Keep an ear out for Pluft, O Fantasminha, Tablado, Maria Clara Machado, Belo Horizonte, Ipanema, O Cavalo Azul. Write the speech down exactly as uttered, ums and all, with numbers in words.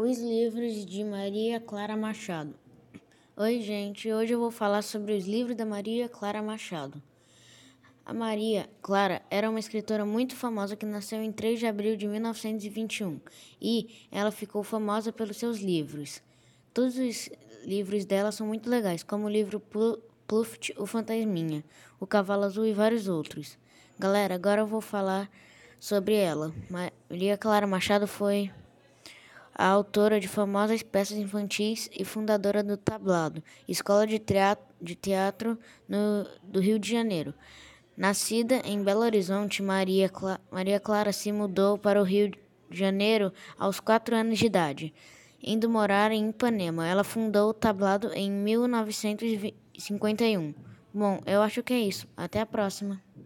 Os livros de Maria Clara Machado. Oi, gente, hoje eu vou falar sobre os livros da Maria Clara Machado. A Maria Clara era uma escritora muito famosa que nasceu em três de abril de mil novecentos e vinte e um e ela ficou famosa pelos seus livros. Todos os livros dela são muito legais, como o livro Pluft, O Fantasminha, O Cavalo Azul e vários outros. Galera, agora eu vou falar sobre ela. Maria Clara Machado foi a autora de famosas peças infantis e fundadora do Tablado, escola de teatro, de teatro no, do Rio de Janeiro. Nascida em Belo Horizonte, Maria, Cla- Maria Clara se mudou para o Rio de Janeiro aos quatro anos de idade, indo morar em Ipanema. Ela fundou o Tablado em mil novecentos e cinquenta e um. Bom, eu acho que é isso. Até a próxima.